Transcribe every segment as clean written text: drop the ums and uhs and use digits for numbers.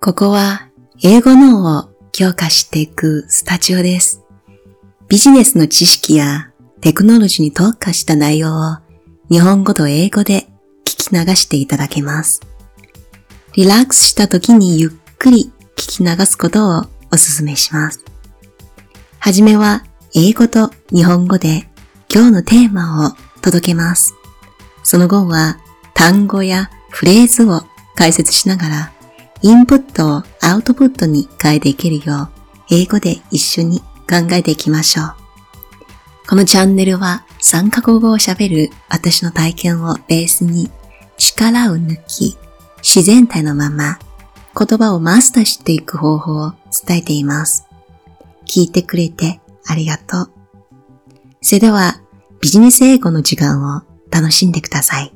ここは英語脳を強化していくスタジオです。ビジネスの知識やテクノロジーに特化した内容を日本語と英語で聞き流していただけます。リラックスした時にゆっくり聞き流すことをお勧めします。はじめは英語と日本語で今日のテーマを届けます。その後は単語やフレーズを解説しながらインプットをアウトプットに変えていけるよう英語で一緒に考えていきましょう。このチャンネルは3カ国語を喋る私の体験をベースに力を抜き自然体のまま言葉をマスターしていく方法を伝えています。聞いてくれてありがとう。それではビジネス英語の時間を楽しんでください。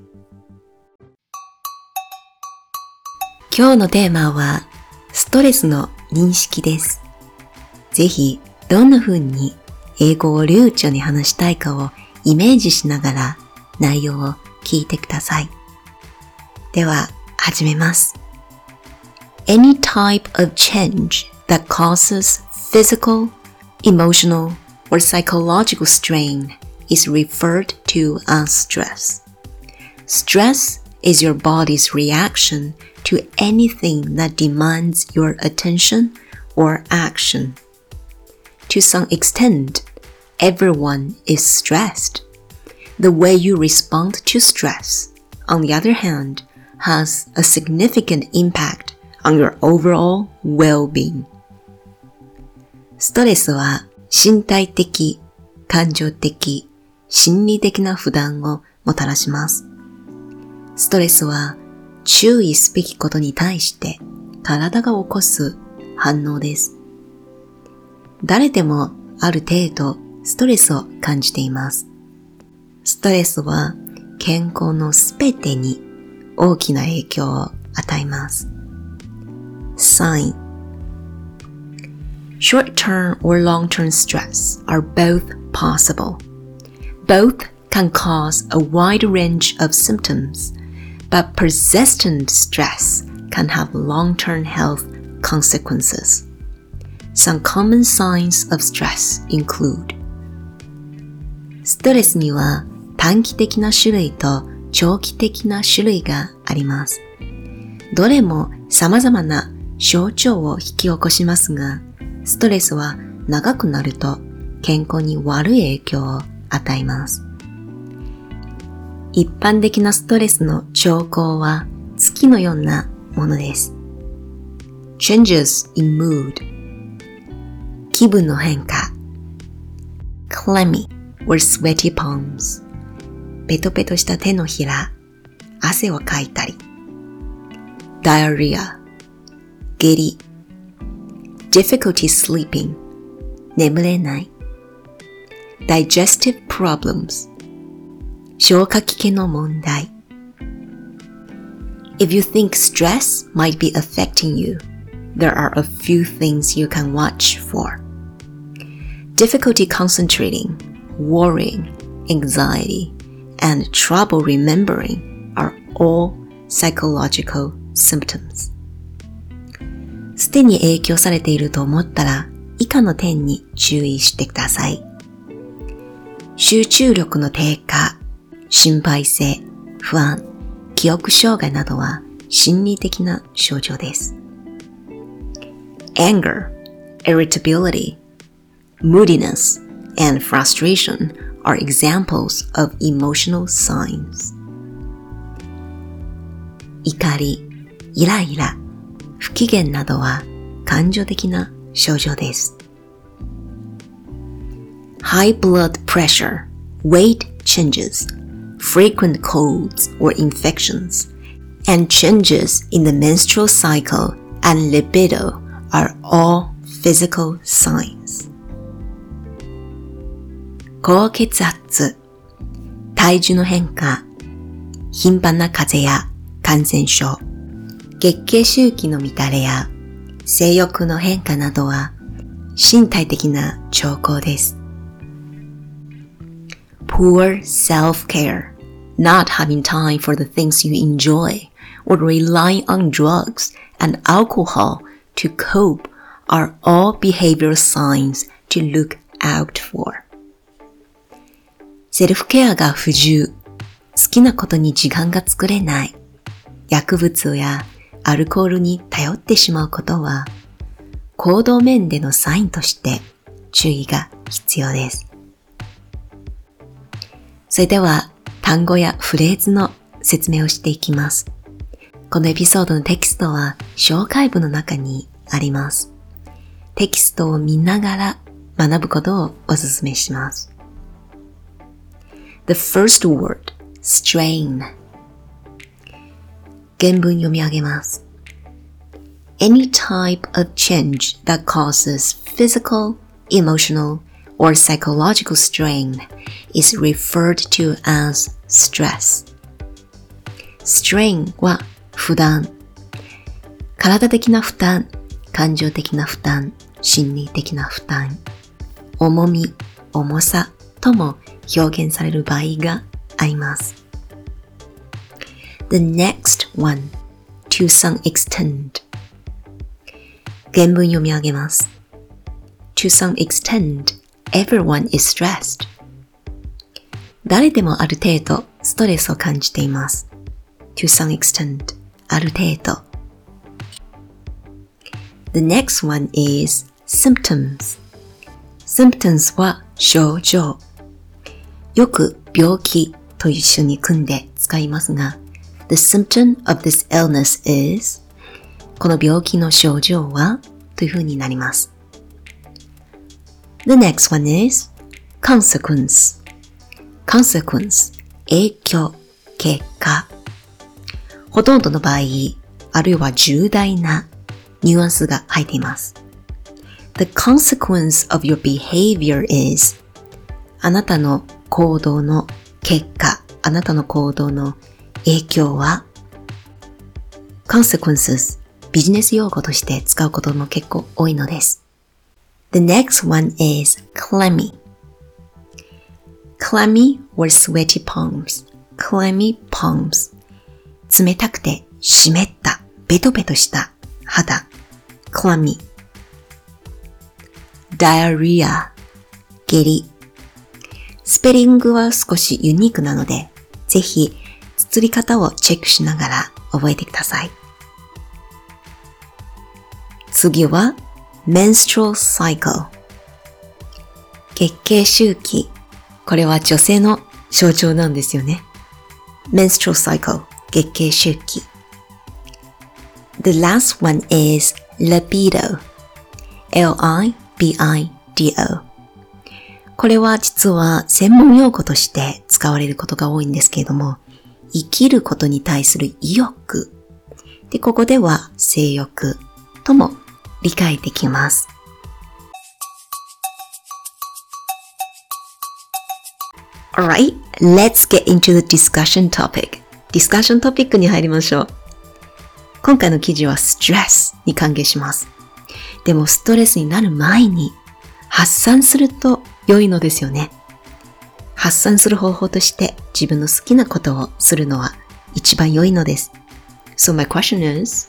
今日のテーマはストレスの認識です。ぜひどんな風に英語を流暢に話したいかをイメージしながら内容を聞いてください。では始めます。Any type of change that causes physical, emotional, or psychological strain is referred to as stress. Stress is your body's reaction to anything that demands your attention or action. To some extent, everyone is stressed. The way you respond to stress, on the other hand, has a significant impact on your overall well-being. ストレスは身体的、感情的、心理的な不安をもたらします。ストレスは注意すべきことに対して体が起こす反応です。誰でもある程度ストレスを感じています。ストレスは健康のすべてに大きな影響を与えます。Sign. Short-term or long-term stress are both possible. Both can cause a wide range of symptoms.But persistent stress can have long-term health consequences. Some common signs of stress include ストレスには短期的な種類と長期的な種類があります。どれも様々な症状を引き起こしますが、ストレスは長くなると健康に悪い影響を与えます。一般的なストレスの兆候は月のようなものです。Changes in mood 気分の変化 Clammy or sweaty palms ペトペトした手のひら、汗をかいたり Diarrhea 下痢 Difficulty sleeping 眠れない Digestive problems消化器系の問題 If you think stress might be affecting you, there are a few things you can watch for. Difficulty concentrating, worrying, anxiety, and trouble remembering are all psychological symptoms. すでに影響されていると思ったら、以下の点に注意してください。集中力の低下心配性、不安、記憶障害などは心理的な症状です。Anger, irritability, moodiness, and frustration are examples of emotional signs. 怒り、イライラ、不機嫌などは感情的な症状です。High blood pressure, weight changes,frequent colds or infections, and changes in the menstrual cycle and libido are all physical signs. 高血圧、体重の変化、頻繁な風邪や感染症、月経周期の乱れや性欲の変化などは身体的な兆候です。Poor self-care.Not having time for the things you enjoy or relying on drugs and alcohol to cope are all behavioral signs to look out for. セルフケアが不十、好きなことに時間が作れない、薬物やアルコールに頼ってしまうことは、行動面でのサインとして注意が必要です。それでは単語やフレーズの説明をしていきます。このエピソードのテキストは紹介文の中にあります。テキストを見ながら学ぶことをお勧めします。The first word, strain. 原文読み上げます。Any type of change that causes physical, emotional, or psychological strain is referred to as stress. Strain は負担。体的な負担、感情的な負担、心理的な負担、重み、重さとも表現される場合があります。The next one, to some extent.原文読み上げます。To some extent, everyone is stressed. 誰でもある程度ストレスを感じています。To some extent, ある程度。The next one is symptoms. Symptoms は症状。よく病気と一緒に組んで使いますが、The symptom of this illness isこの病気の症状はというふうになります。The next one is consequence. Consequence 影響、結果。ほとんどの場合、あるいは重大なニュアンスが入っています。The consequence of your behavior is あなたの行動の結果、あなたの行動の影響は consequencesビジネス用語として使うことも結構多いのです。The next one is clammy. Clammy or sweaty palms. Clammy palms. 冷たくて湿った、ベトベトした肌。Clammy. Diarrhea. 下痢。スペリングは少しユニークなので、ぜひ綴り方をチェックしながら覚えてください。次は menstrual cycle 月経周期、これは女性の象徴なんですよね。 menstrual cycle 月経周期。 The last one is libido L-I-B-I-D-O これは実は専門用語として使われることが多いんですけれども、生きることに対する意欲で、ここでは性欲とも理解できます。Alright, let's get into the discussion topic. ディスカッショントピックに入りましょう。今回の記事はストレスに関係します。でもストレスになる前に発散すると良いのですよね。発散する方法として自分の好きなことをするのは一番良いのです。So my question is,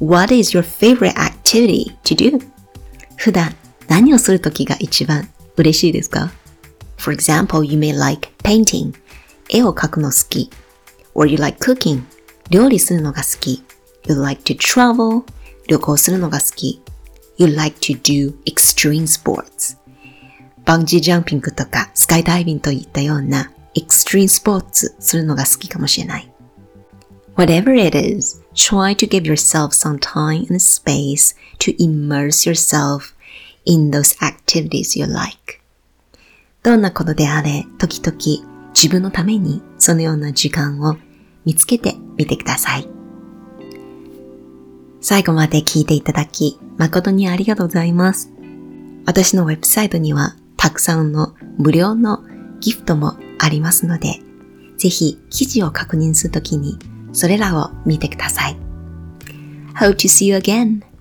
what is your favorite activity to do? 普段何をするときが一番嬉しいですか For example, you may like painting. 絵を描くの好き。Or you like cooking. 料理するのが好き。You like to travel. 旅行するのが好き。You like to do extreme sports. バンジージャンピングとかスカイダイビングといったような extreme スポーツするのが好きかもしれない。Whatever it is, try to give yourself some time and space to immerse yourself in those activities you like. どんなことであれ、時々自分のためにそのような時間を見つけてみてください。最後まで聞いていただき、誠にありがとうございます。私のウェブサイトにはたくさんの無料のギフトもありますので、ぜひ記事を確認するときにそれらを見てください。Hope to see you again.